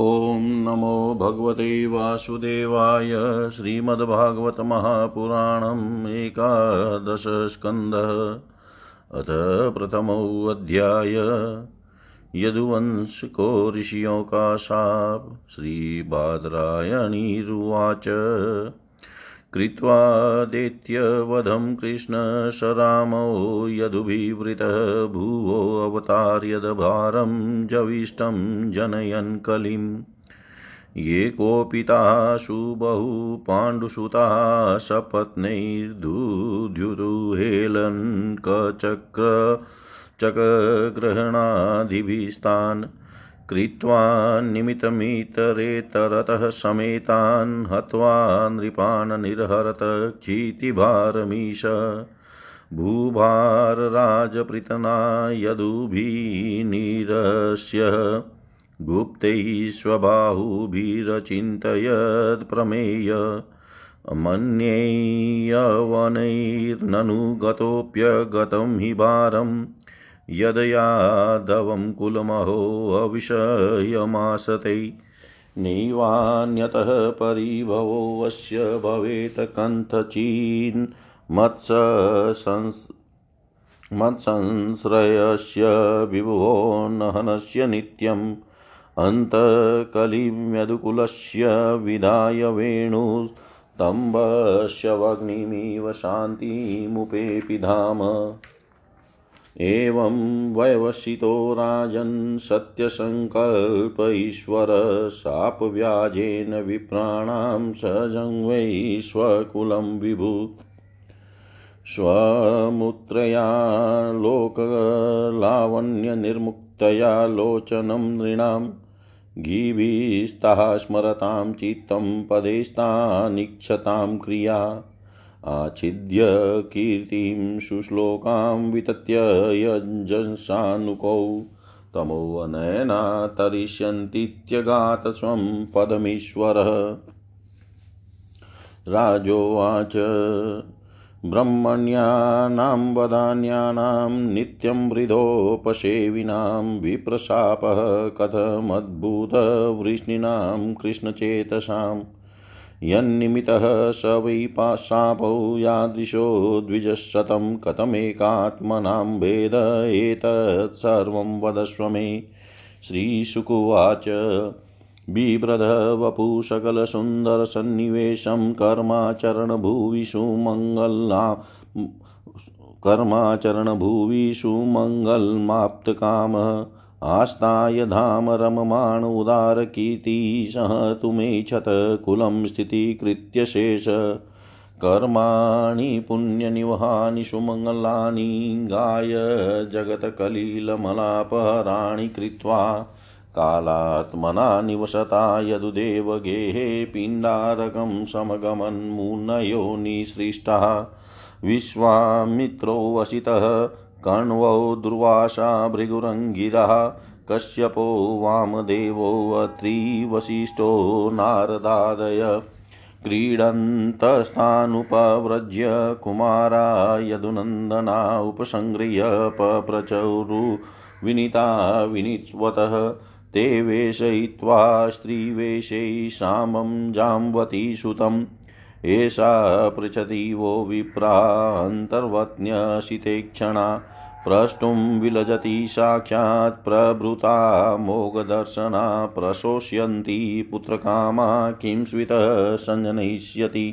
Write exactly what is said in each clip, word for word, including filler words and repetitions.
ओम नमो भगवते वासुदेवाय श्रीमद्भागवत महापुराणम् एकादश स्कन्धः अथ प्रथमो अध्याय यदुवंश को ऋषियों का शाप। श्री बादरायणीरुवाच कृत्वा दैत्य वधं कृष्ण स रामो यदुभिवृतः भुवो अवतार्यदभारं जविष्टं जनयन् कलिं ये कोपितासु बहु पाण्डुसुताः सपत्नैर्दुद्युदुहेलन् कचक्र चक्रग्रहणादिभिस्तान् कृत्वा निमितमितरेतरतः समेतान् हत्वा नृपान् निर्हरत क्षितिभारमीश भूभारराजप्रीतना यदुभिनिरस्य गुप्तैः स्वबाहुभिरचिन्तयत् प्रमेय मन्यैर्यवनैर्ननु गतोऽप्यगतं हि भारम् यदयादवं कुलमहो अविषयमासते नैवान्यतः परिभवोऽस्य भवेत् कन्थचिन् मत्संश्रयस्य विभवो नहनस्य नित्यम् अन्तकलिं यदुकुलस्य विधाय वेणुस्तम्भस्य वग्निमिव शान्तिमुपेपि धाम एवं वयवसितो राजन् सत्यसंकल्प ईश्वर शापव्याजेन विप्राणां सजंवै स्वकुलं विभु स्वमुत्रया लोकलावण्यनिर्मुक्तया लोचनं नृणां गीभिस्तः स्मरतां चित्तं पदेस्तानिक्षतां क्रिया आच्छिद्य कीर्तिं सुश्लोकां वितत्य यजसानुकौ तमोऽनयना तरिष्यन्तीत्यगात् स्वं पदमीश्वरः। राजोवाच ब्रह्मण्यानां वदान्यानां नित्यं वृद्धोपसेविनां विप्रशापः कथमद्भुतवृष्णीनां कृष्णचेतसाम् यन्निमितः स वै पाशापो यादृशो द्विजशतं कथमेकात्मनां भेद एतत् सर्वं वदस्व मे। श्रीशुकुवाच बिभ्रद वपुः सकलसुन्दरसन्निवेशं कर्माचरणभुविषु मङ्गलना कर्माचरणभुविषु मङ्गलमाप्तकामः आस्ताय धाम रममाण उदारकीर्ति सह तुमेच्छत कुलं स्थितीकृत्य शेष कर्माणि पुण्यनिवहानि सुमङ्गलानि गाय जगत्कलिलमलापहराणि कृत्वा कालात्मना निवसता यदुदेव गेहे पिण्डारकं समगमन्मुनयो निसृष्टः विश्वामित्रो वसितः कण्वो दुर्वासा भृगुरङ्गिरः कश्यपो वामदेवो अत्री वसिष्ठो नारदादय क्रीडन्तस्तानुपव्रज्य कुमारा यदुनन्दना उपसंगृह्य पप्रचौरु विनीता विनीतवतः ते वेषयित्वा स्त्रीवेषै सामं जाम्बती सुतम् एषा पृच्छति वो विप्रान्तर्वत्न्यसितेक्षणा प्रष्टुं विलजति साक्षात् प्रभृता मोघदर्शना प्रशोष्यन्ति पुत्रकामा किं स्वितः सञ्जनयिष्यति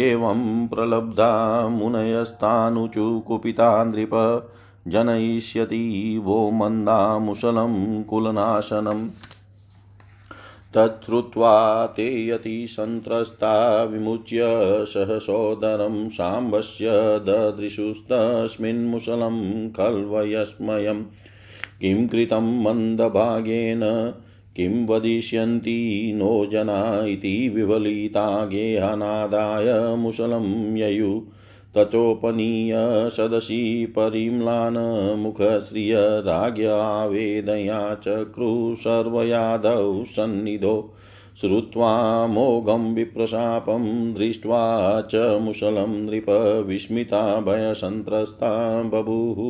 एवं प्रलब्धा मुनयस्तानुचु कुपिता नृप जनयिष्यति वो मन्दा मुसलं कुलनाशनम् तच्छ्रुत्वा ते यति संत्रस्ता विमुच्य सहसोदरं साम्बस्य ददृशुस्तस्मिन्मुसलं खल्वयस्मयं किं कृतं मन्दभागेन किं वदिष्यन्ति नो जना इति विवलिता गेहनादाय मुसलं ययु ततोपनीय सदसि परिम्लान मुखश्रिय राज्ञा आवेदया चक्रु सर्वयादौ सन्निधो श्रुत्वा मोघं विप्रशापं दृष्ट्वा च मुसलं नृप विस्मिता भयसंत्रस्ता बभूः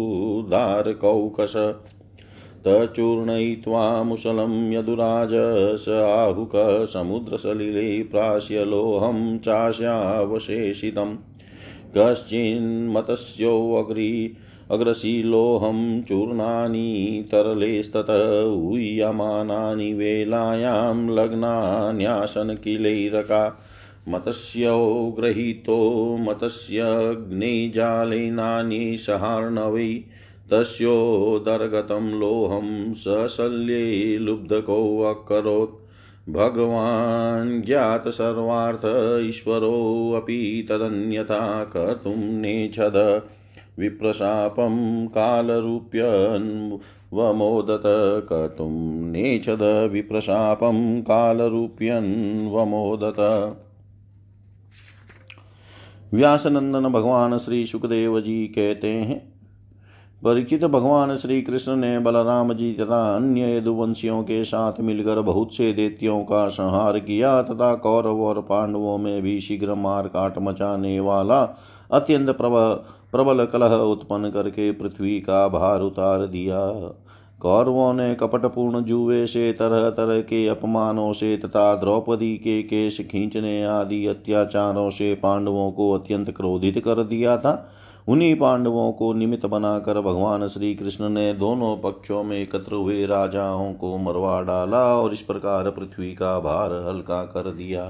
दारकौकश तचूर्णयित्वा मुसलं यदुराज स आहुक समुद्रसलिले प्राश्य लोहं चाशावशेषितम् कश्चिन्मतस्योऽग्री अग्रशीलोहं चूर्णानि तरलेस्तत ऊयमानानि वेलायां लग्नान्यासन किलैरका मतस्यो गृहीतो मतस्यग्निजालेनानि सहार्णवै तस्योदर्गतं लोहं ससल्ये लुब्धको अकरोत् भगवान् ज्ञात सर्वार्थ ईश्वरोऽपि तदन्यथा कर्तुं नेच्छद विप्रशापं कालरूप्यं वमोदत कर्तुं नेच्छद विप्रशापं कालरूप्यं वमोदत। व्यासनंदन भगवान श्री सुखदेव जी कहते हैं, परिचित भगवान श्री कृष्ण ने बलराम जी तथा अन्य यदुवंशियों के साथ मिलकर बहुत से दैत्यों का संहार किया तथा कौरव और पांडवों में भी शीघ्र मार काट मचाने वाला अत्यंत प्रबल कलह उत्पन्न करके पृथ्वी का भार उतार दिया। कौरवों ने कपटपूर्ण जुए से तरह तरह के अपमानों से तथा द्रौपदी के केश खींचने आदि अत्याचारों से पांडवों को अत्यंत क्रोधित कर दिया था। उन्हीं पांडवों को निमित्त बनाकर भगवान श्री कृष्ण ने दोनों पक्षों में एकत्र हुए राजाओं को मरवा डाला और इस प्रकार पृथ्वी का भार हल्का कर दिया।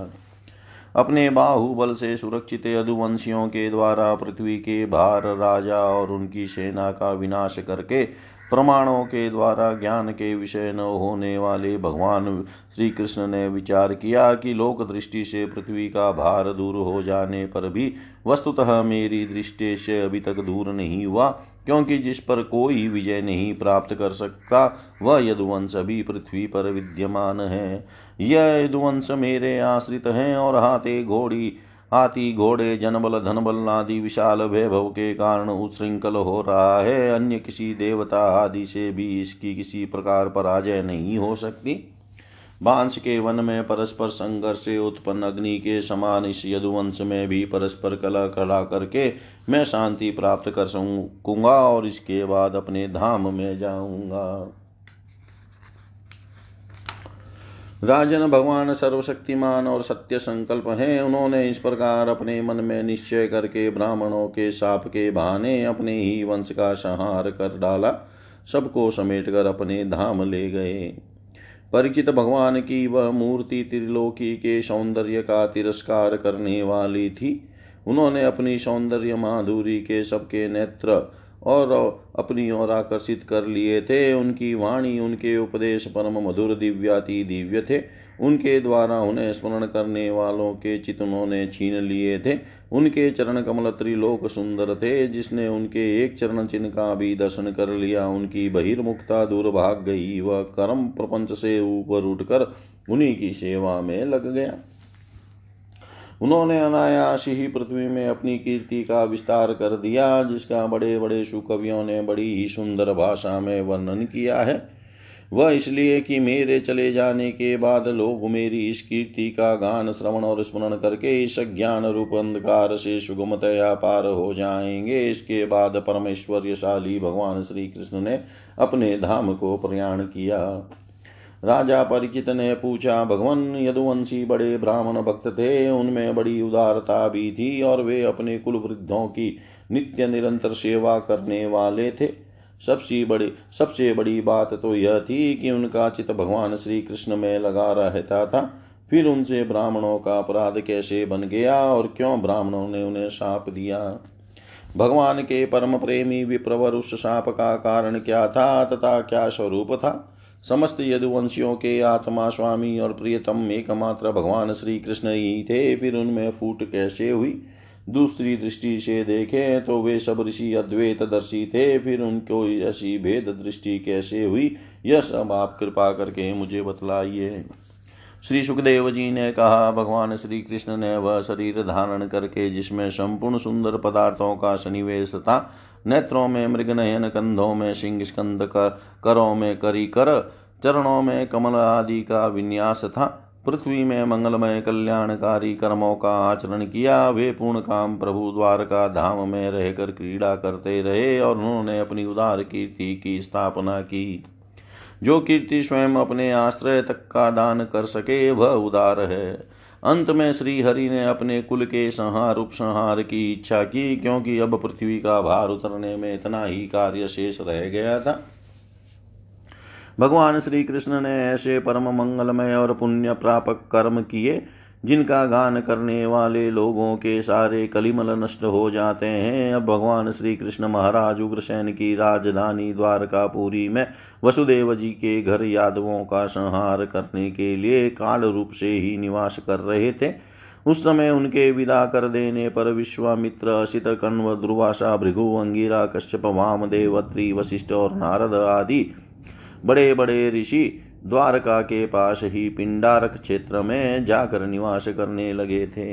अपने बाहुबल से सुरक्षित यदुवंशियों के द्वारा पृथ्वी के भार राजा और उनकी सेना का विनाश करके प्रमाणों के द्वारा ज्ञान के विषय न होने वाले भगवान श्री कृष्ण ने विचार किया कि लोक दृष्टि से पृथ्वी का भार दूर हो जाने पर भी वस्तुतः मेरी दृष्टि से अभी तक दूर नहीं हुआ, क्योंकि जिस पर कोई विजय नहीं प्राप्त कर सकता वह यदुवंश भी पृथ्वी पर विद्यमान है। यह यदुवंश मेरे आश्रित हैं और हाथी घोड़ी हाथी घोड़े जनबल धनबल आदि विशाल वैभव के कारण उच्छृंखल हो रहा है। अन्य किसी देवता आदि से भी इसकी किसी प्रकार पराजय नहीं हो सकती। बांस के वन में परस्पर संघर्ष से उत्पन्न अग्नि के समान इस यदुवंश में भी परस्पर कला खड़ा करके मैं शांति प्राप्त कर सकूंगा और इसके बाद अपने धाम में जाऊंगा। राजन भगवान सर्वशक्तिमान और सत्य संकल्प हैं। उन्होंने इस प्रकार अपने मन में निश्चय करके ब्राह्मणों के शाप के बहाने अपने ही वंश का संहार कर डाला, सबको समेटकर अपने धाम ले गए। परिचित भगवान की वह मूर्ति त्रिलोकी के सौंदर्य का तिरस्कार करने वाली थी। उन्होंने अपनी सौंदर्य माधुरी के सबके नेत्र और अपनी ओर आकर्षित कर लिए थे। उनकी वाणी उनके उपदेश परम मधुर दिव्याति दिव्य थे। उनके द्वारा उन्हें स्मरण करने वालों के चित उन्होंने छीन लिए थे। उनके चरण कमल त्रिलोक सुंदर थे। जिसने उनके एक चरण चिन्ह का भी दर्शन कर लिया उनकी बहिर्मुखता दूर भाग गई। वह कर्म प्रपंच से ऊपर उठकर उन्हीं की सेवा में लग गया। उन्होंने अनायास ही पृथ्वी में अपनी कीर्ति का विस्तार कर दिया, जिसका बड़े बड़े सुकवियों ने बड़ी ही सुंदर भाषा में वर्णन किया है। वह इसलिए कि मेरे चले जाने के बाद लोग मेरी इस कीर्ति का गान श्रवण और स्मरण करके इस अज्ञान रूप अंधकार से सुगमतया पार हो जाएंगे। इसके बाद परमेश्वर्यशाली भगवान श्री कृष्ण ने अपने धाम को प्रयाण किया। राजा परिचित ने पूछा, भगवान यदुवंशी बड़े ब्राह्मण भक्त थे। उनमें बड़ी उदारता भी थी और वे अपने कुल वृद्धों की नित्य निरंतर सेवा करने वाले थे। सबसे बड़ी सबसे बड़ी बात तो यह थी कि उनका चित्त भगवान श्री कृष्ण में लगा रहता था। फिर उनसे ब्राह्मणों का अपराध कैसे बन गया और क्यों ब्राह्मणों ने उन्हें शाप दिया? भगवान के परम प्रेमी विप्रवर उस शाप का कारण क्या था तथा क्या स्वरूप था? समस्त यदुवंशियों के आत्मा स्वामी और प्रियतम एकमात्र भगवान श्री कृष्ण ही थे। फिर उनमें फूट कैसे हुई? दूसरी दृष्टि से देखें तो वे सब ऋषि अद्वैत दर्शी थे, फिर उनको ऐसी भेद दृष्टि कैसे हुई? यह सब आप कृपा करके मुझे बतलाइए। श्री सुखदेव जी ने कहा, भगवान श्री कृष्ण ने वह शरीर धारण करके जिसमें संपूर्ण सुंदर पदार्थों का सन्निवेश था, नेत्रों में मृगनयन, कंधों में सिंह स्कंद, करों में करिकर, चरणों में कमल आदि का विन्यास था, पृथ्वी में मंगलमय कल्याणकारी कर्मों का आचरण किया। वे पूर्ण काम प्रभु द्वारका धाम में रहकर क्रीड़ा करते रहे और उन्होंने अपनी उदार कीर्ति की स्थापना की। जो कीर्ति स्वयं अपने आश्रय तक का दान कर सके वह उदार है। अंत में श्री हरि ने अपने कुल के संहार उपसंहार की इच्छा की, क्योंकि अब पृथ्वी का भार उतरने में इतना ही कार्य शेष रह गया था। भगवान श्री कृष्ण ने ऐसे परम मंगलमय और पुण्य प्रापक कर्म किए जिनका गान करने वाले लोगों के सारे कलिमल नष्ट हो जाते हैं। अब भगवान श्री कृष्ण महाराज उग्रसेन की राजधानी द्वारकापुरी में वसुदेव जी के घर यादवों का संहार करने के लिए काल रूप से ही निवास कर रहे थे। उस समय उनके विदा कर देने पर विश्वामित्र, असित, कण्व, दुर्वासा, भृगु, अंगिरा, कश्यप, वामदेव, अत्रि, वशिष्ठ और नारद आदि बड़े बड़े ऋषि द्वारका के पास ही पिंडारक क्षेत्र में जाकर निवास करने लगे थे।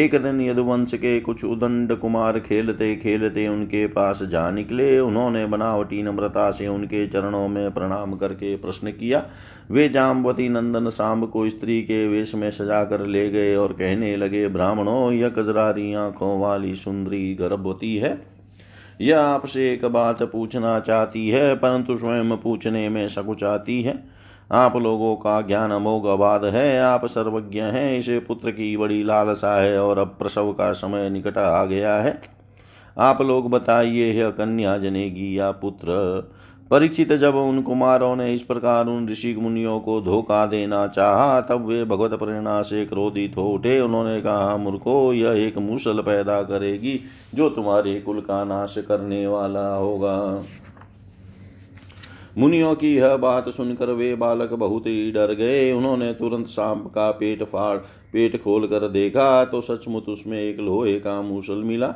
एक दिन यदुवंश के कुछ उदंड कुमार खेलते खेलते उनके पास जा निकले। उन्होंने बनावटी नम्रता से उनके चरणों में प्रणाम करके प्रश्न किया। वे जाम्बवती नंदन सांब को स्त्री के वेश में सजा कर ले गए और कहने लगे, ब्राह्मणों, यह कजरारी आँखों वाली सुंदरी गर्भवती है। यह आपसे एक बात पूछना चाहती है, परंतु स्वयं पूछने में सकुचाती है। आप लोगों का ज्ञान अमोघ अबाध है, आप सर्वज्ञ हैं। इसे पुत्र की बड़ी लालसा है और अब प्रसव का समय निकट आ गया है। आप लोग बताइए, यह कन्या जनेगी या पुत्र? परीक्षित जब उन कुमारों ने इस प्रकार उन ऋषि मुनियों को धोखा देना चाहा, तब वे भगवत प्रेरणा से क्रोधित हो उठे। उन्होंने कहा, मूर्खों, यह एक मूसल पैदा करेगी जो तुम्हारे कुल का नाश करने वाला होगा। मुनियों की यह बात सुनकर वे बालक बहुत ही डर गए। उन्होंने तुरंत सांप का पेट फाड़ पेट खोल कर देखा तो सचमुच उसमें एक लोहे का मूसल मिला।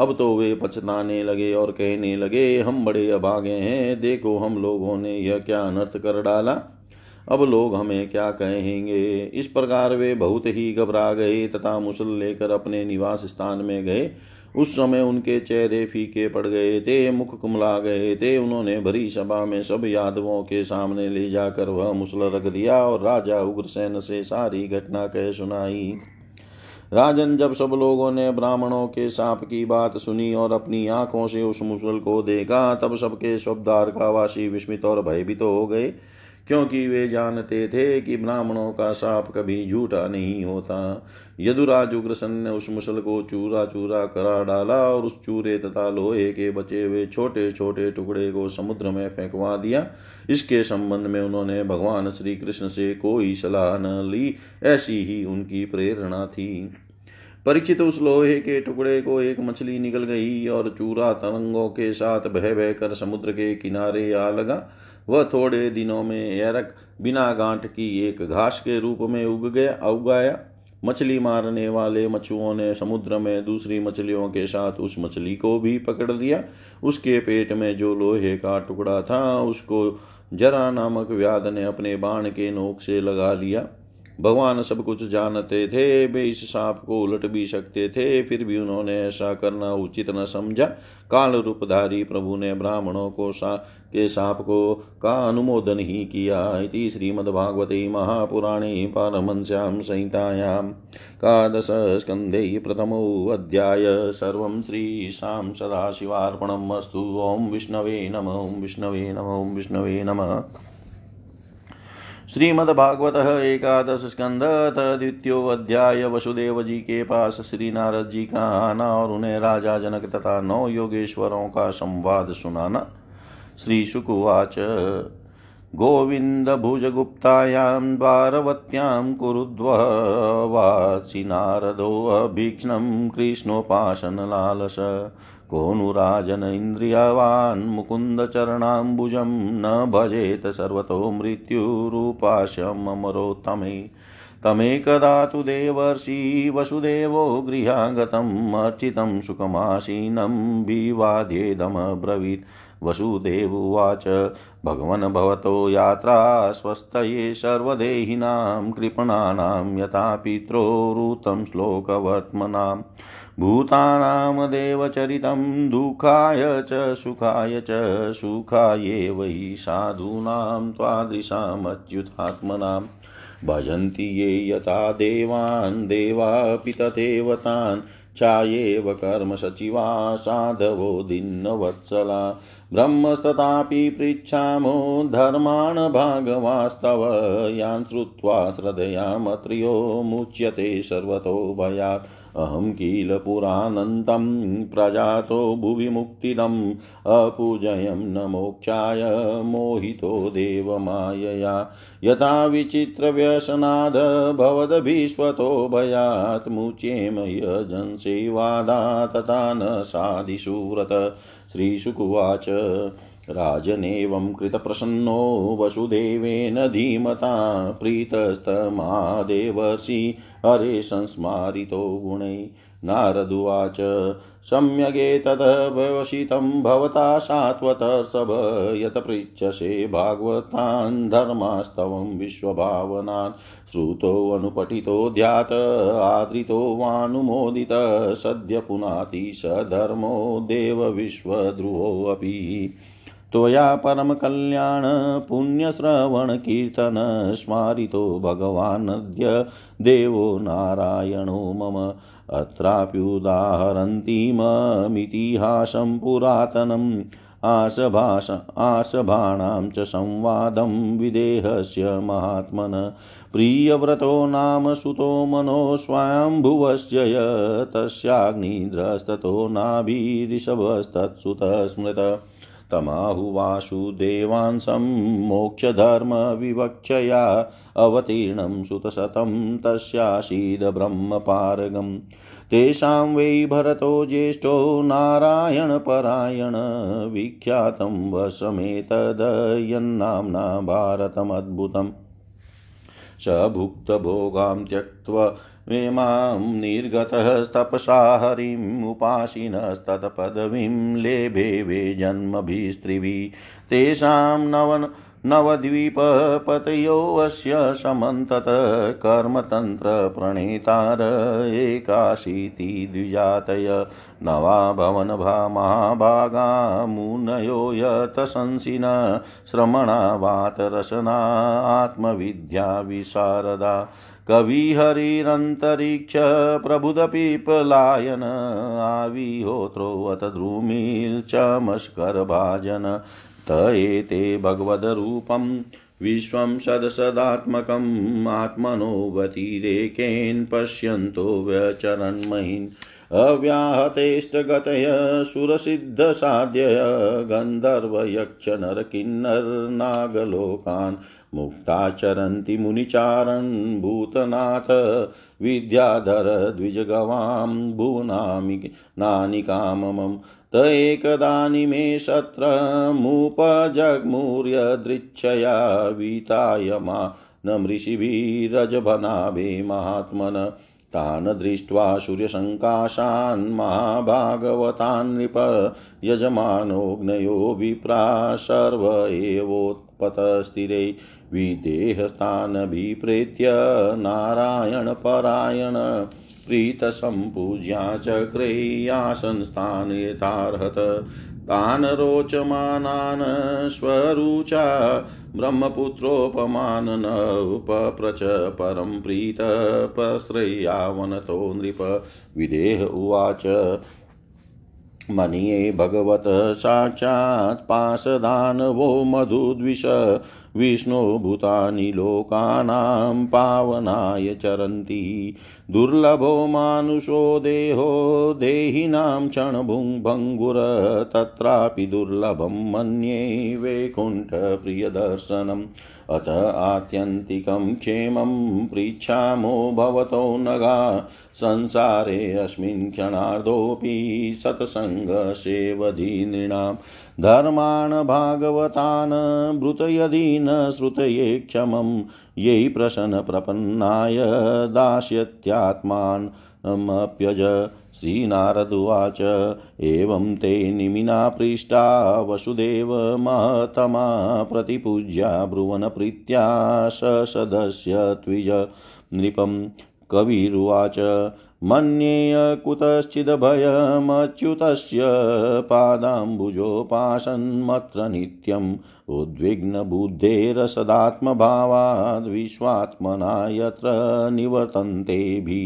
अब तो वे पछताने लगे और कहने लगे, हम बड़े अभागे हैं। देखो, हम लोगों ने यह क्या अनर्थ कर डाला। अब लोग हमें क्या कहेंगे। इस प्रकार वे बहुत ही घबरा गए तथा मूसल लेकर अपने निवास स्थान में गए। उस समय उनके चेहरे फीके पड़ गए थे, मुख कुमला गए थे। उन्होंने भरी सभा में सब यादवों के सामने ले जाकर वह मूसल रख दिया और राजा उग्रसेन से सारी घटना कह सुनाई। राजन, जब सब लोगों ने ब्राह्मणों के सांप की बात सुनी और अपनी आंखों से उस मूसल को देखा, तब सबके शब्दार का वासी विस्मित और भयभीत तो हो गए, क्योंकि वे जानते थे कि ब्राह्मणों का साप कभी झूठा नहीं होता। यदुराज उग्रसेन ने उस मूसल को चूरा चूरा करा डाला और उस चूरे तथा लोहे के बचे हुए छोटे छोटे टुकड़े को समुद्र में फेंकवा दिया। इसके संबंध में उन्होंने भगवान श्री कृष्ण से कोई सलाह न ली, ऐसी ही उनकी प्रेरणा थी। परीक्षित, उस लोहे के टुकड़े को एक मछली निकल गई और चूरा तरंगों के साथ बह बहकर समुद्र के किनारे आ लगा। वह थोड़े दिनों में एरक बिना गांठ की एक घास के रूप में उग गया उगाया। मछली मारने वाले मछुओं ने समुद्र में दूसरी मछलियों के साथ उस मछली को भी पकड़ लिया। उसके पेट में जो लोहे का टुकड़ा था उसको जरा नामक व्याध ने अपने बाण के नोक से लगा लिया। भगवान सब कुछ जानते थे, वे इस सांप को उलट भी सकते थे, फिर भी उन्होंने ऐसा करना उचित न समझा। काल रूपधारी प्रभु ने ब्राह्मणों को सा के सांप को का अनुमोदन ही किया। इति श्रीमद्भागवते महापुराणे पारमहंस्यां संहितायां एकादश स्कन्धे प्रथमो अध्याय सर्वं श्रीशां सदाशिवार्पणमस्तु। ओं विष्णवे नमः। ओं विष्णवे नमः। ओं विष्णवे नमः। श्रीमद्भागवतः एकादश स्कंध द्वितीयो अध्याय वसुदेव जी के पास श्री नारद जी का आना और उन्हें राजा जनक तथा नौ योगेश्वरों का संवाद सुनाना। श्री शुकुवाच गोविंद भुजगुप्तायां द्वारवत्यां कुरुद्वः वासि नारदो अभीक्ष्णं कृष्णोपासन लालस कोनुराजन इंद्रियवान् मुकुंदचरणाम्बुजं न भजेत सर्वतो मृत्युरूपाशम् अमरोत्तमे तमेकदा तु देवर्षि वसुदेवो गृहागतम् अर्चितं सुखमासीनं विवाद्येदमब्रवीत्। वसुदेव उवाच भगवन् भवतो यात्रा स्वस्तये सर्वदेहिनां कृपणानां यथा पित्रोरुतं श्लोकवर्त्मनां भूतानां देवचरितं दुःखाय च सुखाय च सुखाय वै साधूनां त्वादृशामच्युतात्मनां भजन्ति ये यथा देवान् देवा पितदेवतान् चाएव कर्म सचिवा साधवो दीन्न वत्सला ब्रह्मस्ततापि पृच्छामो धर्मान् भागवास्तव यान् श्रुत्वा श्रद्धयामत्रियो मुच्यते सर्वतो भयात् अहं किल पुरानन्तं प्रजातो भुवि मुक्तिदम् अपूजयं न मोक्षाय मोहितो देवमायया यथा विचित्र व्यसनाद् भवद्भिश्वतो भयात् मुच्येम यजंसे वादा तथा न साधिषु व्रत श्रीशुकुवाच राजनेवं कृतप्रसन्नो वसुदेवेन धीमता प्रीतस्तमादेवसी हरे संस्मारितो गुणै नारदुवाच सम्यगेतद्वशितं भवता सात्वतः सब यत् पृच्छसे भागवतान् धर्मास्तवं विश्वभावनान् श्रुतोऽनुपठितो ध्यात आदृतो वानुमोदित सद्य पुनाति स धर्मो देव विश्वद्रुवोऽपि त्वया परम कल्याण पुण्यश्रवण कीर्तन स्मारितो भगवान् अद्य देवो नारायणो मम अत्राप्युदाहरन्तीममितिहासं पुरातनम् आसभाष आसभाणां च संवादं विदेहस्य महात्मन प्रियव्रतो नाम सुतो मनो स्वयंभुवस्य य तस्याग्निद्रस्ततो नाभिरिषभस्तत्सुत स्मृत तमाहुवासुदेवांसं मोक्षधर्मविवक्षया अवतीर्णं सुतशतं तस्यासीदब्रह्मपारगम् तेषां वै भरतो ज्येष्ठो नारायणपरायण विख्यातं वसमेतदयन्नाम्ना भारतमद्भुतम् स भुक्तभोगां त्यक्त्वा मे मां निर्गतः तपसा हरिम् उपासिनस्तत्पदवीं लेभे वे जन्मभिस्त्रिभिः तेषां नवन नवद्वीपपतयो अस्य समन्तत कर्मतन्त्रप्रणेतार एकाशीति द्विजातय नवा भवनभा महाभागा मुनयो यत संसिन श्रमणा वातरसना आत्मविद्या विशारदा कविहरिरन्तरिक्ष प्रबुदपि प्रलायन आविहोत्रो अत द्रुमिलचमस्करभाजन तयेते भगवद्रूपं विश्वं सदसदात्मकम् आत्मनोऽवतिरेकेन पश्यन्तो व्यचरन्महिन् अव्याहतेष्टगतय सुरसिद्धसाध्यय गन्धर्वयक्ष नरकिन्नरनागलोकान् मुक्ताचरन्ति मुनिचारन् भूतनाथ विद्याधर द्विजगवां भुवनामि नानिकाममम् त एकदानि मे सत्रमुपजग्मुर्यदृच्छया वितायमा न ऋषिभिरजभनाभे महात्मन तान् दृष्ट्वा सूर्यसङ्काशान् महाभागवतान् नृप यजमानोऽग्नयो विप्रा सर्व एवोत्पतस्थिरे विदेहस्थानभिप्रेत्य नारायणपरायण प्रीतसम्पूज्या चक्रे आसनस्थाने तार्हत तान् रोचमानान् स्वरुचा ब्रह्मपुत्रोपमानन उपप्रच परं प्रीत प्रश्रयावनतो नृप विदेह उवाच मन्ये भगवतः साक्षात् पाशदानवो मधुद्विष विष्णो भूतानि लोकानां पावनाय चरन्ति दुर्लभो मानुषो देहो देहिनां क्षणभुङ्भङ्गुर तत्रापि दुर्लभं मन्ये वैकुण्ठप्रियदर्शनम् अत आत्यन्तिकं क्षेमं पृच्छामो भवतो नगा संसारे अस्मिन् क्षणार्धोऽपि सत्सङ्गसेवधीनृणां धर्मान् भागवतान् ब्रुतयदीन श्रुतये क्षमं यै प्रसन्नप्रपन्नाय दास्यत्यात्मानमप्यज श्रीनारदुवाच एवं ते निमिना पृष्टा वसुदेव महतमा प्रतिपूज्या ब्रुवन प्रीत्या सदस्य त्विज नृपं कविरुवाच मन्ये कुतश्चिदभयमच्युतस्य पादाम्बुजोपासन्मत्र नित्यम् उद्विग्नबुद्धेरसदात्मभावाद् विश्वात्मना यत्र निवर्तन्ते भी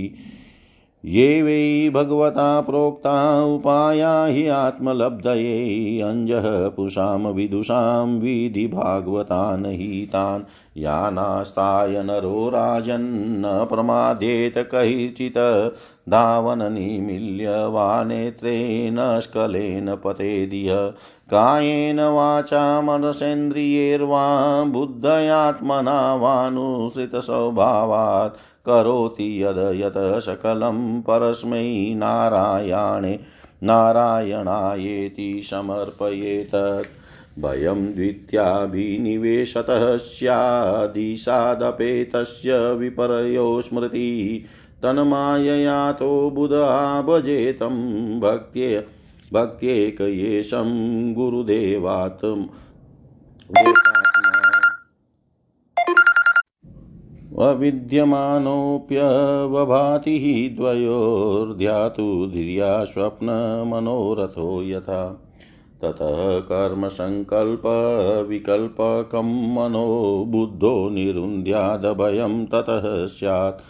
ये वै भगवता प्रोक्ता उपाया हि आत्मलब्धये अंजः पुषाम विदुषां विधि भागवतान हि तान् यानास्ताय नरो राजन्न प्रमादेत कहिचित् धावननिमील्य वा नेत्रेण स्खलेन पतेदिह कायेन वाचा मनसेन्द्रियैर्वा बुद्धयात्मना वानुसृतस्वभावात् करोति यद यत सकलं परस्मै नारायणे नारायणायेति समर्पयेत भयं द्वित्याभिनिवेशतः स्यादिशादपेतस्य विपर्यो स्मृति तन्मायया तो बुधा भजेतं भक्त्ये भक्त्येकयेशं गुरुदेवात्म अविद्यमानोऽप्यवभाति द्वयोर्ध्यातु धिया स्वप्नमनोरथो यथा ततः कर्मसङ्कल्पविकल्पकं मनो बुद्धो निरुन्ध्यादभयं ततः स्यात्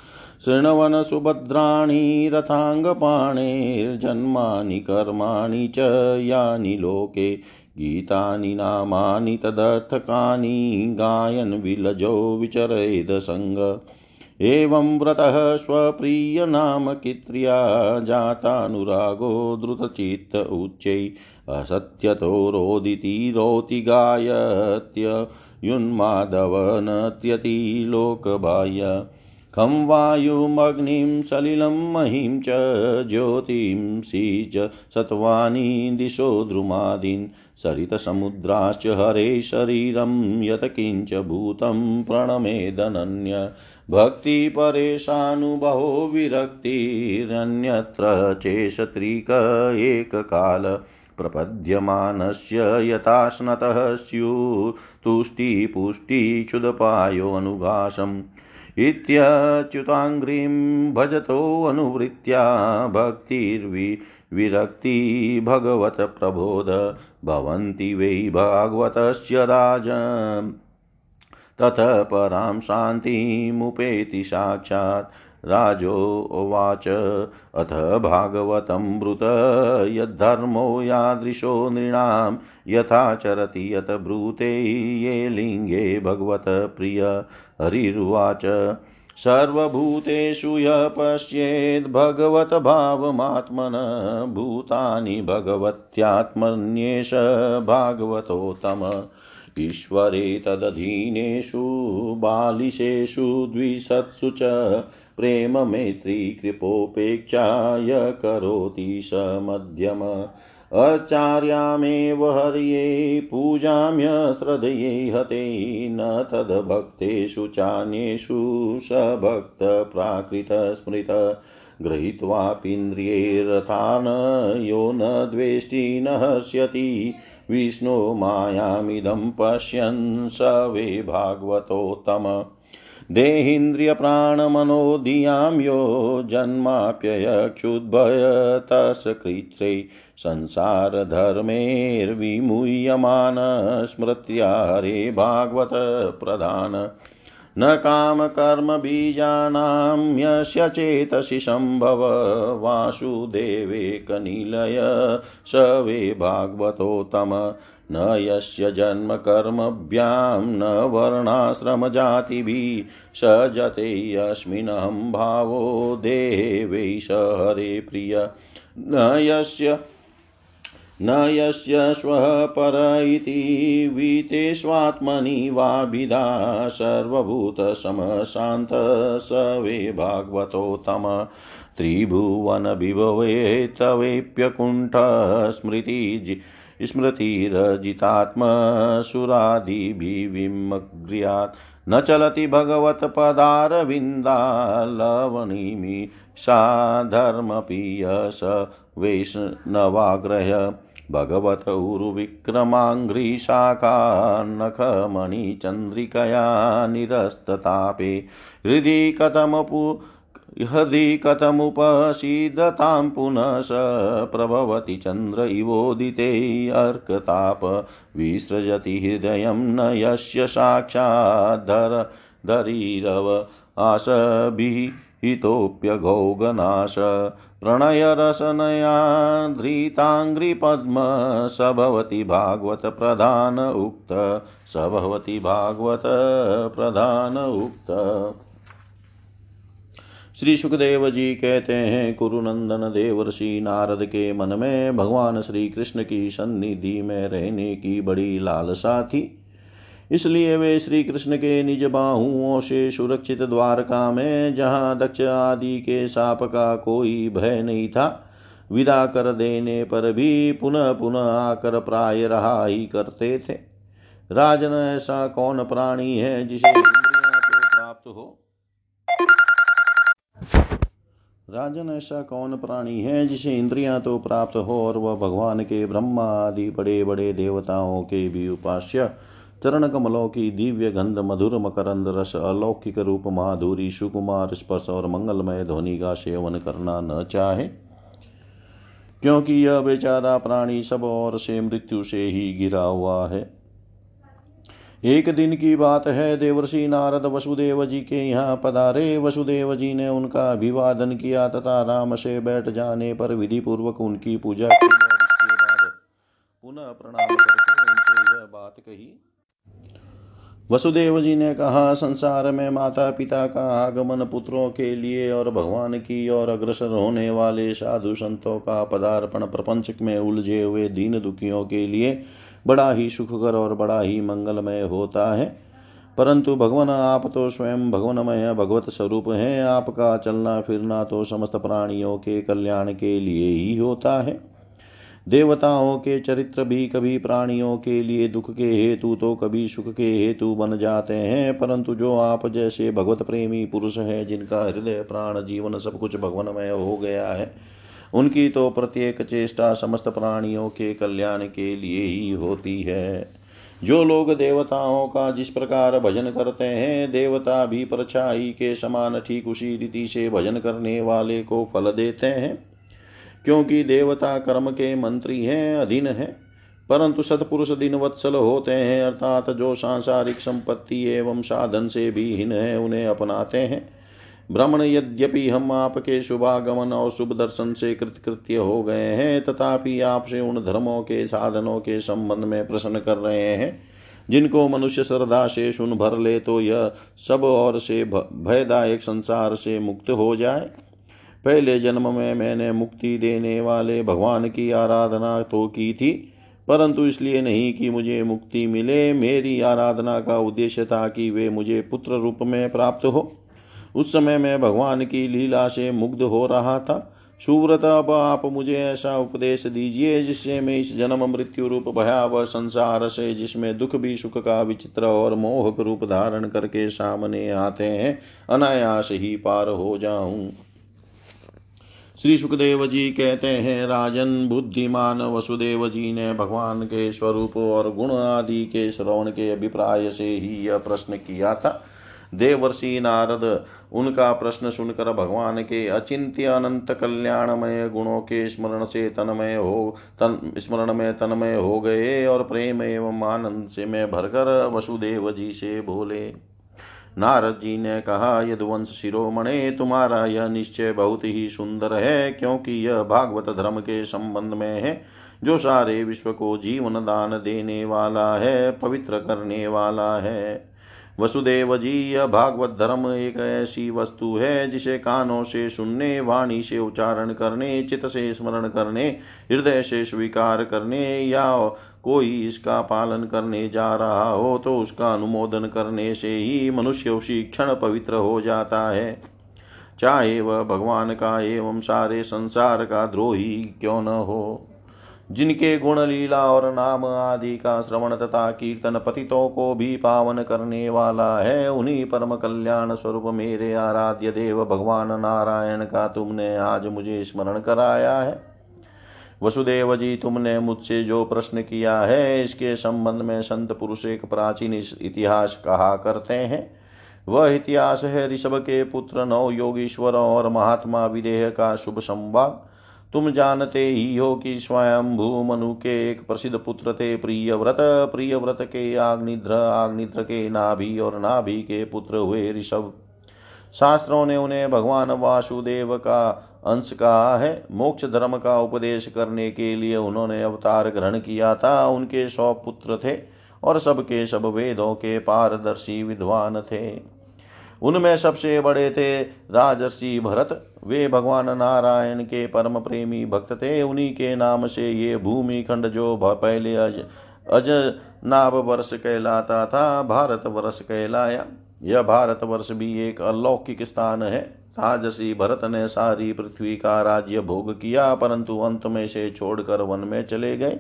शृण्वन सुभद्राणि रथाङ्गपाणेर्जन्मानि कर्माणि च यानि लोके गीतानि नामानि तदर्थकानि गायन विलजो विचरेद संग एवं व्रतः स्वप्रिय नाम कित्र्या जातानुरागो द्रुतचित्त उच्चै असत्यतो रोदिति रोति गायत्य युन्मादवन त्यति लोकबाह्य खं वायुमग्निं सलिलं महीं च ज्योतिंसि च सत्वानि दिशो द्रुमादीन् सरितसमुद्राश्च हरे शरीरं यत्किञ्च भूतं प्रणमेदनन्य भक्तिपरेशानुबहो विरक्तिरन्यत्र चेशत्रिक एककाल प्रपद्यमानस्य यताश्नतः स्युः तुष्टिपुष्टिक्षुदपायोऽनुघासम् इत्यच्युताङ्घ्रिं भजतो अनुवृत्त्या भक्तिर्वि विरक्ति भगवत प्रबोध भवन्ति वै भागवतस्य राजम् ततः परां शान्तिमुपेति साक्षात् राजोवाच अथ भागवतं ब्रूत यद्धर्मो यादृशो नृणां यथाचरति यत ब्रूते ये लिंगे भगवत प्रिय हरिर्वाच सर्वभूतेषु यः पश्येद्भगवद्भावमात्मनः भूतानि भगवत्यात्मन्येष भागवतोत्तमः ईश्वरे तदधीनेषु बालिशेषु द्विसत्सु च प्रेम मैत्री कृपोपेक्षा यः करोति स मध्यमः आचार्यामेव हर्ये पूजाम्य श्रद्धये हते न तद् भक्तेषु चान्येषु स भक्त प्राकृत स्मृत गृहीत्वा पिन्द्रिये रथान यो न द्वेष्टि न हस्यति विष्णो मायामिदं पश्यन् स वे भागवतोत्तम देहीन्द्रिय प्राणमनो धियां यो जन्माप्ययक्षुद्भय तस्कृत्रे संसारधर्मेर्विमुह्यमान स्मृत्या हरे भागवत प्रधान न कामकर्मबीजानां यस्य चेतसि सम्भव वासुदेवेकनिलय स वे भागवतोत्तम न यस्य जन्म कर्मभ्यां न वर्णाश्रमजातिभिः स जते यस्मिन्हं भावो देहे वै स हरे प्रिय न यस्य न यस्य स्वः पर इति वीतेष्वात्मनि वाभिधा सर्वभूतसमशान्त स वे भागवतोत्तम त्रिभुवनविभवे तवेऽप्यकुण्ठ स्मृति स्मृतिरजितात्मसुरादिभिर्विमग्र्यात् न चलति भगवत्पदारविन्दा लवणीमि सा धर्मप्रिय स वैष्णवाग्रह भगवत उरुविक्रमाङ्घ्रिशाखानखमणिचन्द्रिकया निरस्ततापे हृदि कथमपु हृदि कथमुपसीदतां पुनः स प्रभवति चन्द्र इवोदिते अर्कताप विसृजति हृदयं न यस्य साक्षाद्धर धरीरव आसभिः हितोप्यघोगनाश प्रणयरसनया धृतांग्रिपद्म सभवति भागवत प्रधान उक्त सभवति भागवत प्रधान उक्त। श्री सुखदेव जी कहते हैं, कुरुनंदन देवर्षि नारद के मन में भगवान श्री कृष्ण की सन्निधि में रहने की बड़ी लालसा थी, इसलिए वे श्री कृष्ण के निज बाहुओं से सुरक्षित द्वारका में, जहाँ दक्ष आदि के साप का कोई भय नहीं था, विदा कर देने पर भी पुनः पुनः आकर प्राय रहा ही करते थे। राजन, ऐसा कौन प्राणी है जिसे इंद्रियां तो प्राप्त हो राजन ऐसा कौन प्राणी है जिसे इंद्रियां तो प्राप्त हो और वह भगवान के ब्रह्मा आदि बड़े बड़े देवताओं के भी उपास्य चरण कमलों की दिव्य गंध, मधुर मकरंद रस, अलौकिक रूप, माधुरी, सुकुमार स्पर्श और मंगलमय ध्वनि का सेवन करना न चाहे, क्योंकि यह बेचारा प्राणी सब ओर से मृत्यु से ही घिरा हुआ है। एक दिन की बात है, देवर्षि नारद वसुदेव जी के यहाँ पधारे। वसुदेव जी ने उनका अभिवादन किया तथा आराम से बैठ जाने पर विधि पूर्वक उनकी पूजा की और इसके बाद पुनः प्रणाम करके उनसे यह बात कही। वसुदेव जी ने कहा, संसार में माता पिता का आगमन, पुत्रों के लिए और भगवान की ओर अग्रसर होने वाले साधु संतों का पदार्पण प्रपंच में उलझे हुए दीन दुखियों के लिए बड़ा ही सुखकर और बड़ा ही मंगलमय होता है। परंतु भगवान, आप तो स्वयं भगवानमय भगवत स्वरूप हैं। आपका चलना फिरना तो समस्त प्राणियों के कल्याण के लिए ही होता है। देवताओं के चरित्र भी कभी प्राणियों के लिए दुख के हेतु तो कभी सुख के हेतु बन जाते हैं, परंतु जो आप जैसे भगवत प्रेमी पुरुष हैं, जिनका हृदय, प्राण, जीवन सब कुछ भगवानमय हो गया है, उनकी तो प्रत्येक चेष्टा समस्त प्राणियों के कल्याण के लिए ही होती है। जो लोग देवताओं का जिस प्रकार भजन करते हैं, देवता भी परछाई के समान ठीक उसी रीति से भजन करने वाले को फल देते हैं, क्योंकि देवता कर्म के मंत्री हैं, अधीन हैं। परंतु सत्पुरुष दीनवत्सल होते हैं, अर्थात जो सांसारिक संपत्ति एवं साधन से भी हीन हैं, उन्हें अपनाते हैं। ब्रह्मण, यद्यपि हम आपके शुभागमन और शुभ दर्शन से कृतकृत्य हो गए हैं, तथापि आपसे उन धर्मों के साधनों के संबंध में प्रश्न कर रहे हैं जिनको मनुष्य श्रद्धा से सुन भर ले तो यह सब ओर से भयदायक संसार से मुक्त हो जाए। पहले जन्म में मैंने मुक्ति देने वाले भगवान की आराधना तो की थी, परंतु इसलिए नहीं कि मुझे मुक्ति मिले। मेरी आराधना का उद्देश्य था कि वे मुझे पुत्र रूप में प्राप्त हो। उस समय मैं भगवान की लीला से मुग्ध हो रहा था। सुव्रत, अब आप मुझे ऐसा उपदेश दीजिए जिससे मैं इस जन्म मृत्यु रूप भयावह संसार से, जिसमें दुख भी सुख का विचित्र और मोहक रूप धारण करके सामने आते हैं, अनायास ही पार हो जाऊं। श्री सुखदेव जी कहते हैं, राजन, बुद्धिमान वसुदेव जी ने भगवान के स्वरूप और गुण आदि के श्रवण के अभिप्राय से ही यह प्रश्न किया था। देवर्षि नारद उनका प्रश्न सुनकर भगवान के अचिंत्य अनंत कल्याणमय गुणों के स्मरण से तन्मय हो तन स्मरण में तन्मय हो गए और प्रेम एवं आनंद से में भरकर वसुदेव जी से बोले। नारद जी ने कहा, यदुवंश शिरोमणे, तुम्हारा यह निश्चय बहुत ही सुंदर है, क्योंकि यह भागवत धर्म के संबंध में है, जो सारे विश्व को जीवन दान देने वाला है, पवित्र करने वाला है। वसुदेव जी, यह भागवत धर्म एक ऐसी वस्तु है जिसे कानों से सुनने, वाणी से उच्चारण करने, चित्त से स्मरण करने, हृदय से स्वीकार करने या कोई इसका पालन करने जा रहा हो तो उसका अनुमोदन करने से ही मनुष्य उसी क्षण पवित्र हो जाता है, चाहे वह भगवान का एवं सारे संसार का द्रोही क्यों न हो। जिनके गुण, लीला और नाम आदि का श्रवण तथा कीर्तन पतितों को भी पावन करने वाला है, उन्हीं परम कल्याण स्वरूप मेरे आराध्य देव भगवान नारायण का तुमने आज मुझे स्मरण कराया है। वसुदेव जी, तुमने मुझसे जो प्रश्न किया है, इसके संबंध में संत पुरुष एक प्राचीन इतिहास कहा करते हैं। वह इतिहास है ऋषभ के पुत्र नौ योगीश्वरों और महात्मा विदेह का शुभ संवाद। तुम जानते ही हो कि स्वयंभू मनु के एक प्रसिद्ध पुत्र थे प्रियव्रत। प्रियव्रत के आग्निध्र, आग्निध्र के नाभि और नाभि के पुत्र हुए ऋषभ। शास्त्रों ने उन्हें भगवान वासुदेव का अंश कहा है। मोक्ष धर्म का उपदेश करने के लिए उन्होंने अवतार ग्रहण किया था। उनके सौ पुत्र थे और सबके सब वेदों के पारदर्शी विद्वान थे। उनमें सबसे बड़े थे राजर्षि भरत। वे भगवान नारायण के परम प्रेमी भक्त थे। उन्हीं के नाम से ये भूमि खंड जो पहले अज अजनाभ वर्ष कहलाता था, भारत वर्ष कहलाया। यह भारत वर्ष भी एक अलौकिक स्थान है। राजर्षि भरत ने सारी पृथ्वी का राज्य भोग किया, परंतु अंत में से छोड़कर वन में चले गए।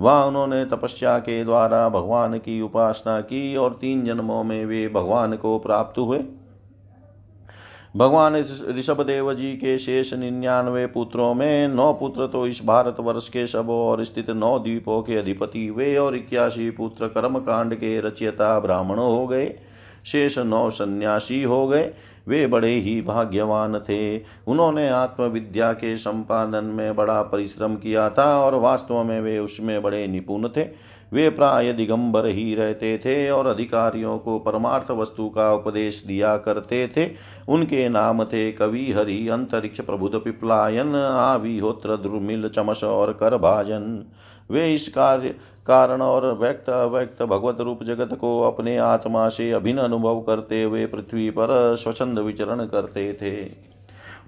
वहाँ उन्होंने तपस्या के द्वारा भगवान की उपासना की और तीन जन्मों में वे भगवान को प्राप्त हुए। भगवान ऋषभदेव जी के शेष निन्यानवे पुत्रों में नौ पुत्र तो इस भारतवर्ष के सबों और स्थित नौ द्वीपों के अधिपति हुए और इक्यासी पुत्र कर्मकांड के रचयिता ब्राह्मण हो गए। शेष नौ सन्यासी हो गए। वे बड़े ही भाग्यवान थे। उन्होंने आत्मविद्या के संपादन में बड़ा परिश्रम किया था और वास्तव में वे उसमें बड़े निपुण थे। वे प्राय दिगंबर ही रहते थे और अधिकारियों को परमार्थ वस्तु का उपदेश दिया करते थे। उनके नाम थे कवि हरि, अंतरिक्ष प्रबुद्ध पिपलायन, आविहोत्र, दुर्मिल, चमस और करभाजन। वे इस कार्य कारण और व्यक्त अव्यक्त भगवत रूप जगत को अपने आत्मा से अभिन्न अनुभव करते हुए पृथ्वी पर स्वच्छंद विचरण करते थे।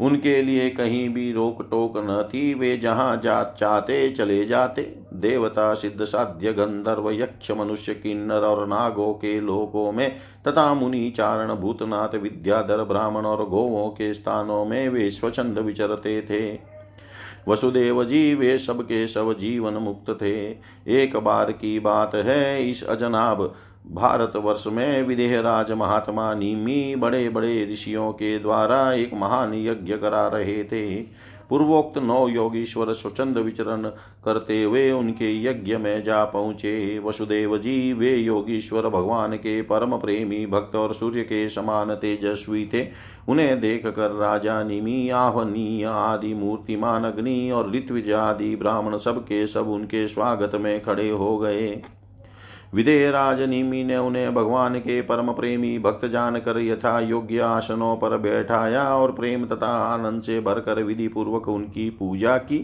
उनके लिए कहीं भी रोक टोक न थी। वे जहाँ जा चाहते चले जाते। देवता, सिद्ध साध्य, गंधर्व, यक्ष, मनुष्य, किन्नर और नागों के लोकों में तथा मुनि, चारण, भूतनाथ, विद्याधर, ब्राह्मण और गौवों के स्थानों में वे स्वच्छंद विचरते थे। वसुदेव जी वे सबके सब जीवन मुक्त थे। एक बार की बात है, इस अजनाभ भारतवर्ष में विदेहराज महात्मा नीमी बड़े बड़े ऋषियों के द्वारा एक महान यज्ञ करा रहे थे। पूर्वोक्त नौ योगीश्वर स्वच्छंद विचरण करते हुए उनके यज्ञ में जा पहुँचे। वसुदेव जी वे योगीश्वर भगवान के परम प्रेमी भक्त और सूर्य के समान तेजस्वी थे। उन्हें देखकर राजा निमी, आह्वनीय आदि, मूर्तिमान अग्नि और ऋत्विज आदि ब्राह्मण सबके सब उनके स्वागत में खड़े हो गए। विदेहराज निमी ने उन्हें भगवान के परम प्रेमी भक्त जानकर यथा योग्य आसनों पर बैठाया और प्रेम तथा आनंद से भरकर विधि पूर्वक उनकी पूजा की।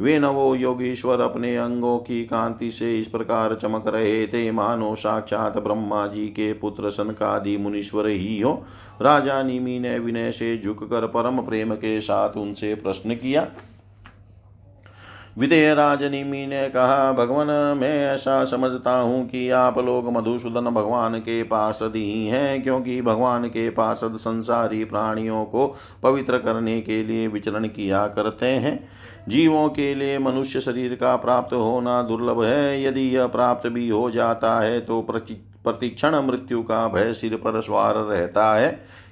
वे नवो योगीश्वर अपने अंगों की कांति से इस प्रकार चमक रहे थे मानो साक्षात ब्रह्मा जी के पुत्र सनकादि मुनीश्वर ही हो। राजा निमी ने विनय से झुककर परम प्रेम के साथ उनसे प्रश्न किया। विदेहराज निमी ने कहा, भगवान, मैं ऐसा समझता हूँ कि आप लोग मधुसूदन भगवान के पार्षद ही हैं, क्योंकि भगवान के पार्षद संसारी प्राणियों को पवित्र करने के लिए विचरण किया करते हैं। जीवों के लिए मनुष्य शरीर का प्राप्त होना दुर्लभ है। यदि यह प्राप्त भी हो जाता है तो प्रतिक्षण मृत्यु का भय सिर पर स्वार रहता है,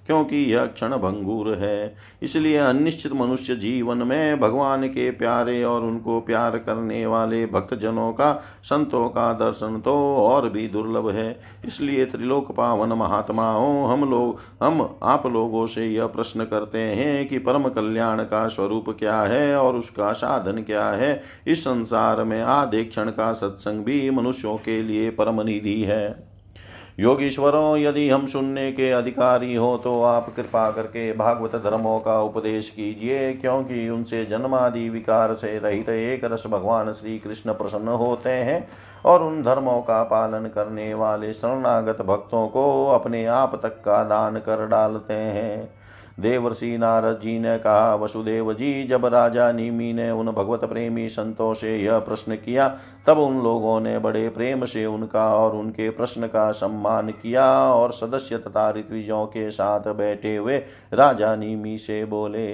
क्योंकि यह क्षण भंगुर है। इसलिए अनिश्चित मनुष्य जीवन में भगवान के प्यारे और उनको प्यार करने वाले भक्तजनों का, संतों का दर्शन तो और भी दुर्लभ है। इसलिए त्रिलोक पावन महात्माओं, हम लोग हम आप लोगों से यह प्रश्न करते हैं कि परम कल्याण का स्वरूप क्या है और उसका साधन क्या है। इस संसार में आधे क्षण का सत्संग भी मनुष्यों के लिए परम निधि है। योगीश्वरों, यदि हम सुनने के अधिकारी हो तो आप कृपा करके भागवत धर्मों का उपदेश कीजिए, क्योंकि उनसे जन्मादि विकार से रहित एक रस भगवान श्री कृष्ण प्रसन्न होते हैं और उन धर्मों का पालन करने वाले शरणागत भक्तों को अपने आप तक का दान कर डालते हैं। देवर्षि नारद जी ने कहा, वसुदेव जी, जब राजा निमी ने उन भगवत प्रेमी संतों से यह प्रश्न किया तब उन लोगों ने बड़े प्रेम से उनका और उनके प्रश्न का सम्मान किया और सदस्य तथा ऋत्विजों के साथ बैठे हुए राजा निमी से बोले।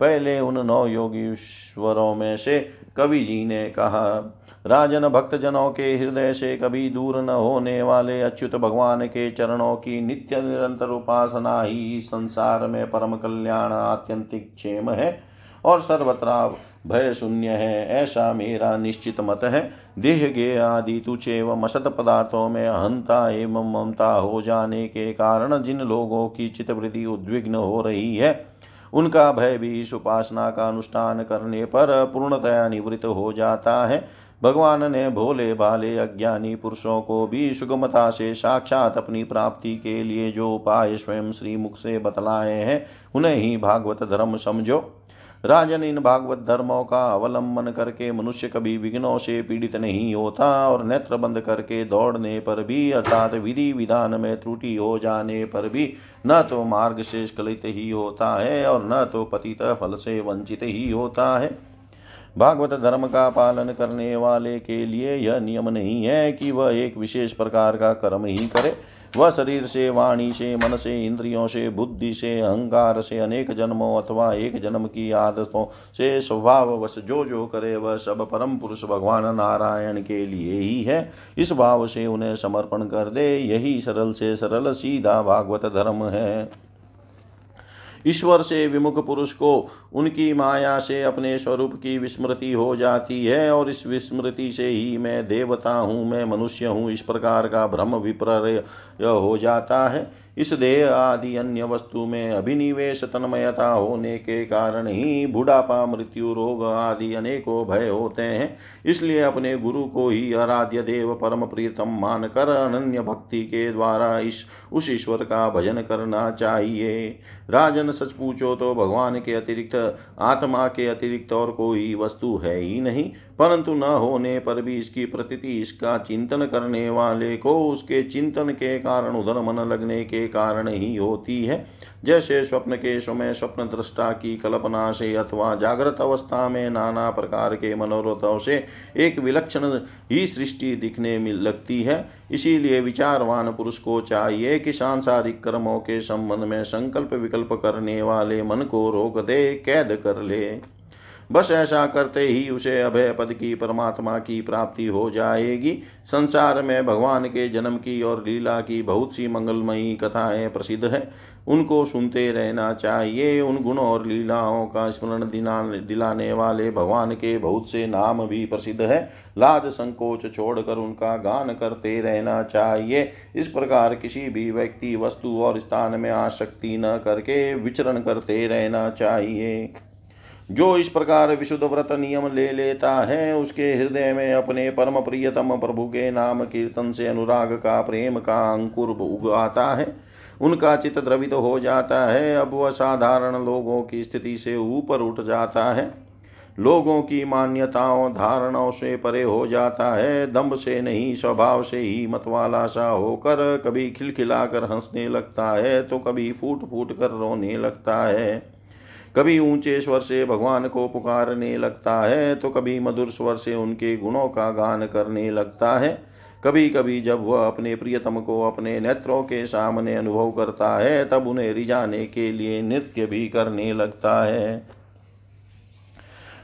पहले उन नौ योगीश्वरों में से कवि जी ने कहा, राजन, भक्तजनों के हृदय से कभी दूर न होने वाले अच्युत भगवान के चरणों की नित्य निरंतर उपासना ही संसार में परम कल्याण, आत्यंतिक क्षेम है और सर्वत्र भय शून्य है, ऐसा मेरा निश्चित मत है। देह गे आदि तुच्छ एवं असत पदार्थों में अहंता एवं ममता हो जाने के कारण जिन लोगों की चित्तवृत्ति उद्विग्न हो रही है, उनका भय भी इस उपासना का अनुष्ठान करने पर पूर्णतया निवृत्त हो जाता है। भगवान ने भोले भाले अज्ञानी पुरुषों को भी सुगमता से साक्षात अपनी प्राप्ति के लिए जो उपाय स्वयं श्रीमुख से बतलाए हैं उन्हें ही भागवत धर्म समझो। राजन, इन भागवत धर्मों का अवलंबन करके मनुष्य कभी विघ्नों से पीड़ित नहीं होता और नेत्र बंद करके दौड़ने पर भी अर्थात विधि विधान में त्रुटि हो जाने पर भी न तो मार्ग से स्खलित ही होता है और न तो पतित फल से वंचित ही होता है। भागवत धर्म का पालन करने वाले के लिए यह नियम नहीं है कि वह एक विशेष प्रकार का कर्म ही करे। वह शरीर से, वाणी से, मन से, इंद्रियों से, बुद्धि से, अहंकार से अनेक जन्मों अथवा एक जन्म की आदतों से स्वभाववश जो जो करे वह सब परम पुरुष भगवान नारायण के लिए ही है। इस भाव से उन्हें समर्पण कर दे, यही सरल से सरल सीधा भागवत धर्म है। ईश्वर से विमुख पुरुष को उनकी माया से अपने स्वरूप की विस्मृति हो जाती है और इस विस्मृति से ही मैं देवता हूँ, मैं मनुष्य हूँ, इस प्रकार का भ्रम विपर्य हो जाता है। इस देह आदि अन्य वस्तु में अभिनिवेश तन्मयता होने के कारण ही बुढ़ापा, मृत्यु, रोग आदि अनेकों भय होते हैं। इसलिए अपने गुरु को ही आराध्य देव परम प्रीतम मानकर अनन्य भक्ति के द्वारा इस उस ईश्वर का भजन करना चाहिए। राजन, सच पूछो तो भगवान के अतिरिक्त, आत्मा के अतिरिक्त और कोई वस्तु है ही नहीं, परंतु न होने पर भी इसकी प्रतीति, इसका चिंतन करने वाले को उसके चिंतन के कारण उधर मन लगने के कारण ही होती है। जैसे स्वप्न के समय स्वप्न दृष्टा की कल्पना से अथवा जागृत अवस्था में नाना प्रकार के मनोरथों से एक विलक्षण ही सृष्टि दिखने लगती है। इसीलिए विचारवान पुरुष को चाहिए कि सांसारिक कर्मों के संबंध में संकल्प विकल्प करने वाले मन को रोक दे, कैद कर ले। बस ऐसा करते ही उसे अभय पद की परमात्मा की प्राप्ति हो जाएगी। संसार में भगवान के जन्म की और लीला की बहुत सी मंगलमयी कथाएं प्रसिद्ध हैं, उनको सुनते रहना चाहिए। उन गुणों और लीलाओं का स्मरण दिलाने वाले भगवान के बहुत से नाम भी प्रसिद्ध है। लाज संकोच छोड़कर उनका गान करते रहना चाहिए। इस प्रकार किसी भी व्यक्ति, वस्तु और स्थान में आसक्ति न करके विचरण करते रहना चाहिए। जो इस प्रकार विशुद्ध व्रत नियम ले लेता है उसके हृदय में अपने परम प्रियतम प्रभु के नाम कीर्तन से अनुराग का, प्रेम का अंकुर उगाता है, उनका चित्त द्रवित हो जाता है। अब वह साधारण लोगों की स्थिति से ऊपर उठ जाता है, लोगों की मान्यताओं, धारणाओं से परे हो जाता है। दंभ से नहीं, स्वभाव से ही मतवाला सा होकर कभी खिलखिलाकर हंसने लगता है तो कभी फूट फूट कर रोने लगता है, कभी ऊंचे स्वर से भगवान को पुकारने लगता है तो कभी मधुर स्वर से उनके गुणों का गान करने लगता है। कभी कभी जब वह अपने प्रियतम को अपने नेत्रों के सामने अनुभव करता है तब उन्हें रिझाने के लिए नृत्य भी करने लगता है।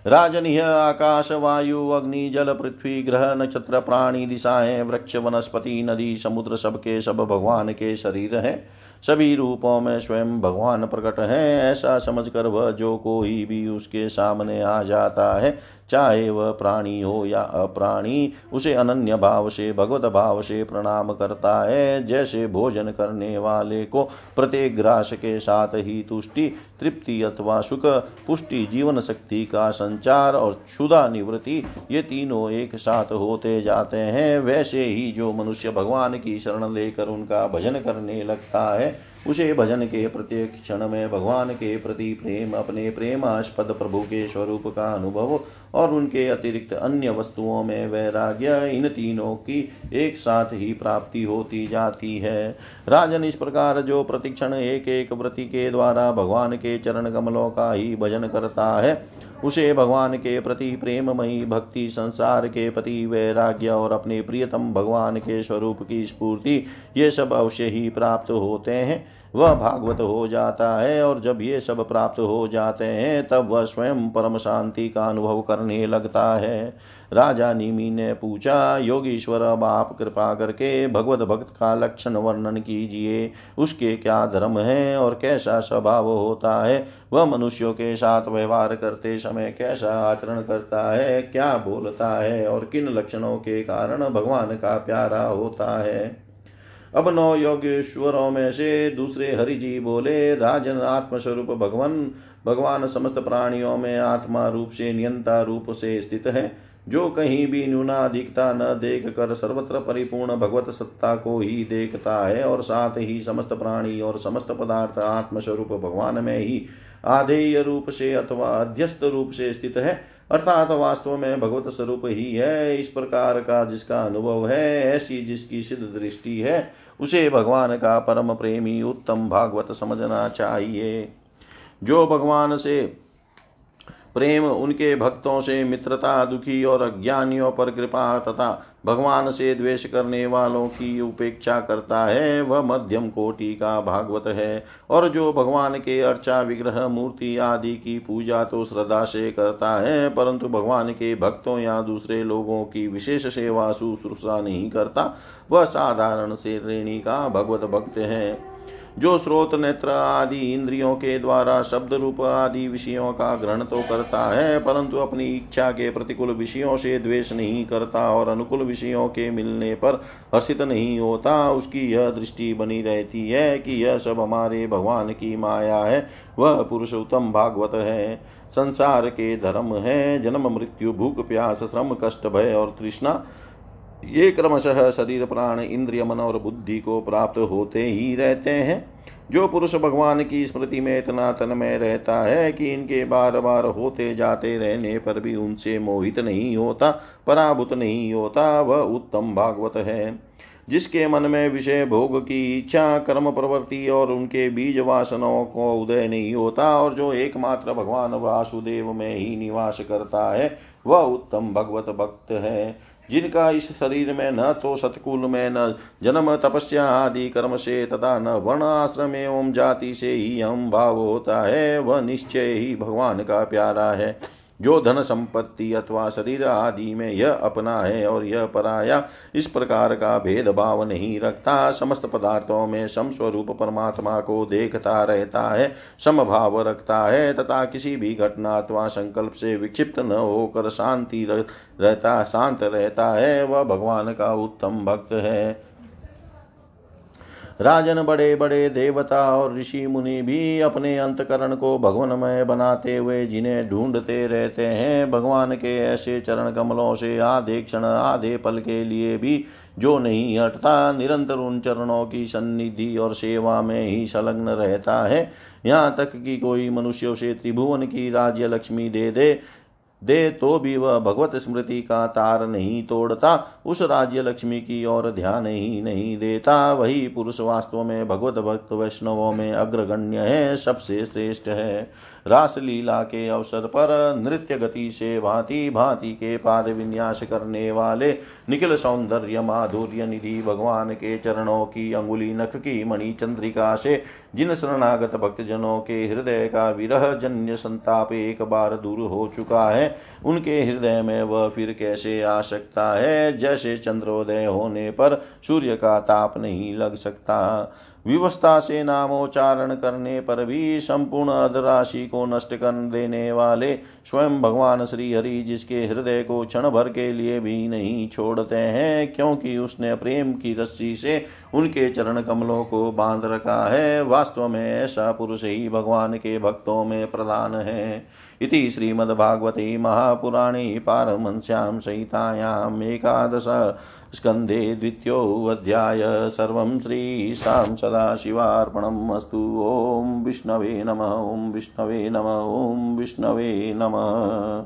राजन, यह आकाश, वायु, अग्नि, जल, पृथ्वी, ग्रह, नक्षत्र, प्राणी, दिशाएं, वृक्ष, वनस्पति, नदी, समुद्र सबके सब भगवान के शरीर हैं। सभी रूपों में स्वयं भगवान प्रकट हैं। ऐसा समझकर वह जो कोई भी उसके सामने आ जाता है, चाहे वह प्राणी हो या अप्राणी, उसे अनन्य भाव से, भगवत भाव से प्रणाम करता है। जैसे भोजन करने वाले को प्रत्येक ग्रास के साथ ही तुष्टि, तृप्ति अथवा सुख, पुष्टि, जीवन शक्ति का संचार और क्षुधा निवृत्ति ये तीनों एक साथ होते जाते हैं, वैसे ही जो मनुष्य भगवान की शरण लेकर उनका भजन करने लगता है उसे भजन के प्रत्येक क्षण में भगवान के प्रति प्रेम, अपने प्रेमास्पद प्रभु के स्वरूप का अनुभव और उनके अतिरिक्त अन्य वस्तुओं में वैराग्य, इन तीनों की एक साथ ही प्राप्ति होती जाती है। राजन, इस प्रकार जो प्रतिक्षण एक एक व्रति के द्वारा भगवान के चरण कमलों का ही भजन करता है उसे भगवान के प्रति प्रेममयी भक्ति, संसार के प्रति वैराग्य और अपने प्रियतम भगवान के स्वरूप की स्फूर्ति, ये सब अवश्य ही प्राप्त होते हैं। वह भागवत हो जाता है और जब ये सब प्राप्त हो जाते हैं तब वह स्वयं परम शांति का अनुभव करने लगता है। राजा निमि ने पूछा, योगीश्वर, अब आप कृपा करके भगवत भक्त का लक्षण वर्णन कीजिए। उसके क्या धर्म हैं और कैसा स्वभाव होता है? वह मनुष्यों के साथ व्यवहार करते समय कैसा आचरण करता है, क्या बोलता है और किन लक्षणों के कारण भगवान का प्यारा होता है? अब नौ योगेश्वरों में से दूसरे हरि जी बोले, राजन, आत्मस्वरूप भगवान भगवान समस्त प्राणियों में आत्मा रूप से, नियंता रूप से स्थित है। जो कहीं भी न्यूनाधिकता न देख कर सर्वत्र परिपूर्ण भगवत सत्ता को ही देखता है और साथ ही समस्त प्राणी और समस्त पदार्थ आत्मस्वरूप भगवान में ही आधेय रूप से अथवा अध्यस्त रूप से स्थित है, अर्थात वास्तव में भगवत स्वरूप ही है। इस प्रकार का जिसका अनुभव है, ऐसी जिसकी सिद्ध दृष्टि है, उसे भगवान का परम प्रेमी उत्तम भागवत समझना चाहिए। जो भगवान से प्रेम, उनके भक्तों से मित्रता, दुखी और अज्ञानियों पर कृपा तथा भगवान से द्वेष करने वालों की उपेक्षा करता है, वह मध्यम कोटि का भागवत है। और जो भगवान के अर्चा, विग्रह, मूर्ति आदि की पूजा तो श्रद्धा से करता है, परंतु भगवान के भक्तों या दूसरे लोगों की विशेष सेवा शुश्रूषा नहीं करता, वह साधारण श्रेणी का भगवत भक्त है। जो स्रोत, नेत्र आदि इंद्रियों के द्वारा शब्द रूप आदि विषयों का ग्रहण तो करता है, परंतु अपनी इच्छा के प्रतिकूल विषयों से द्वेष नहीं करता और अनुकूल विषयों के मिलने पर हर्षित नहीं होता, उसकी यह दृष्टि बनी रहती है कि यह सब हमारे भगवान की माया है। वह पुरुषोत्तम भागवत है। संसार के धर्म है जन्म, मृत्यु, भूख, प्यास, श्रम, कष्ट, भय और तृष्णा, ये क्रमशः शरीर, प्राण, इंद्रिय, मन और बुद्धि को प्राप्त होते ही रहते हैं। जो पुरुष भगवान की स्मृति में इतना तन्मय रहता है कि इनके बार बार होते जाते रहने पर भी उनसे मोहित नहीं होता, पराभूत नहीं होता, वह उत्तम भागवत है। जिसके मन में विषय, भोग की इच्छा, कर्म प्रवृत्ति और उनके बीज वासनाओं को उदय नहीं होता और जो एकमात्र भगवान वासुदेव में ही निवास करता है, वह उत्तम भगवत भक्त है। जिनका इस शरीर में न तो सतकुल में, न जन्म, तपस्या आदि कर्म से तथा न वर्ण, आश्रम एवं जाति से ही अहम भाव होता है, वह निश्चय ही भगवान का प्यारा है। जो धन, संपत्ति अथवा शरीर आदि में यह अपना है और यह पराया, इस प्रकार का भेदभाव नहीं रखता, समस्त पदार्थों में समस्वरूप परमात्मा को देखता रहता है, समभाव रखता है तथा किसी भी घटना अथवा संकल्प से विक्षिप्त न होकर शांति रहता शांत रहता है, वह भगवान का उत्तम भक्त है। राजन, बड़े बड़े देवता और ऋषि मुनि भी अपने अंतकरण को भगवानमय बनाते हुए जिन्हें ढूंढते रहते हैं, भगवान के ऐसे चरण कमलों से आधे क्षण, आधे पल के लिए भी जो नहीं हटता, निरंतर उन चरणों की सन्निधि और सेवा में ही संलग्न रहता है। यहाँ तक कि कोई मनुष्यों से त्रिभुवन की राज्य लक्ष्मी दे दे दे तो भी वह भगवत स्मृति का तार नहीं तोड़ता, उस राज्य लक्ष्मी की ओर ध्यान ही नहीं देता। वही पुरुष वास्तव में भगवत भक्त वैष्णवों में अग्रगण्य है, सबसे श्रेष्ठ है। रासलीला के अवसर पर नृत्य गति से भांति भांति के पाद विन्यास करने वाले निखिल सौंदर्य माधुर्य निधि भगवान के चरणों की अंगुली नख की मणि चंद्रिका से जिन शरणागत भक्तजनों के हृदय का विरह जन्य संताप एक बार दूर हो चुका है, उनके हृदय में वह फिर कैसे आ सकता है। जैसे चंद्रोदय होने पर सूर्य का ताप नहीं लग सकता, विवस्ता से नामोच्चारण करने पर भी संपूर्ण अधराशि को नष्ट कर देने वाले स्वयं भगवान श्री हरि, जिसके हृदय को क्षण भर के लिए भी नहीं छोड़ते हैं, क्योंकि उसने प्रेम की रस्सी से उनके चरण कमलों को बांध रखा है, वास्तव में ऐसा पुरुष ही भगवान के भक्तों में प्रधान है। इति श्रीमद्भागवते महापुराणे पारमहंस्यां संहितायां एकादश स्कंधे द्वितीयोऽध्याय सर्वं श्रीशां सदाशिवार्पणमस्तु। ओं विष्णवे नमः। ओं विष्णवे नमः। ओं विष्णवे नमः।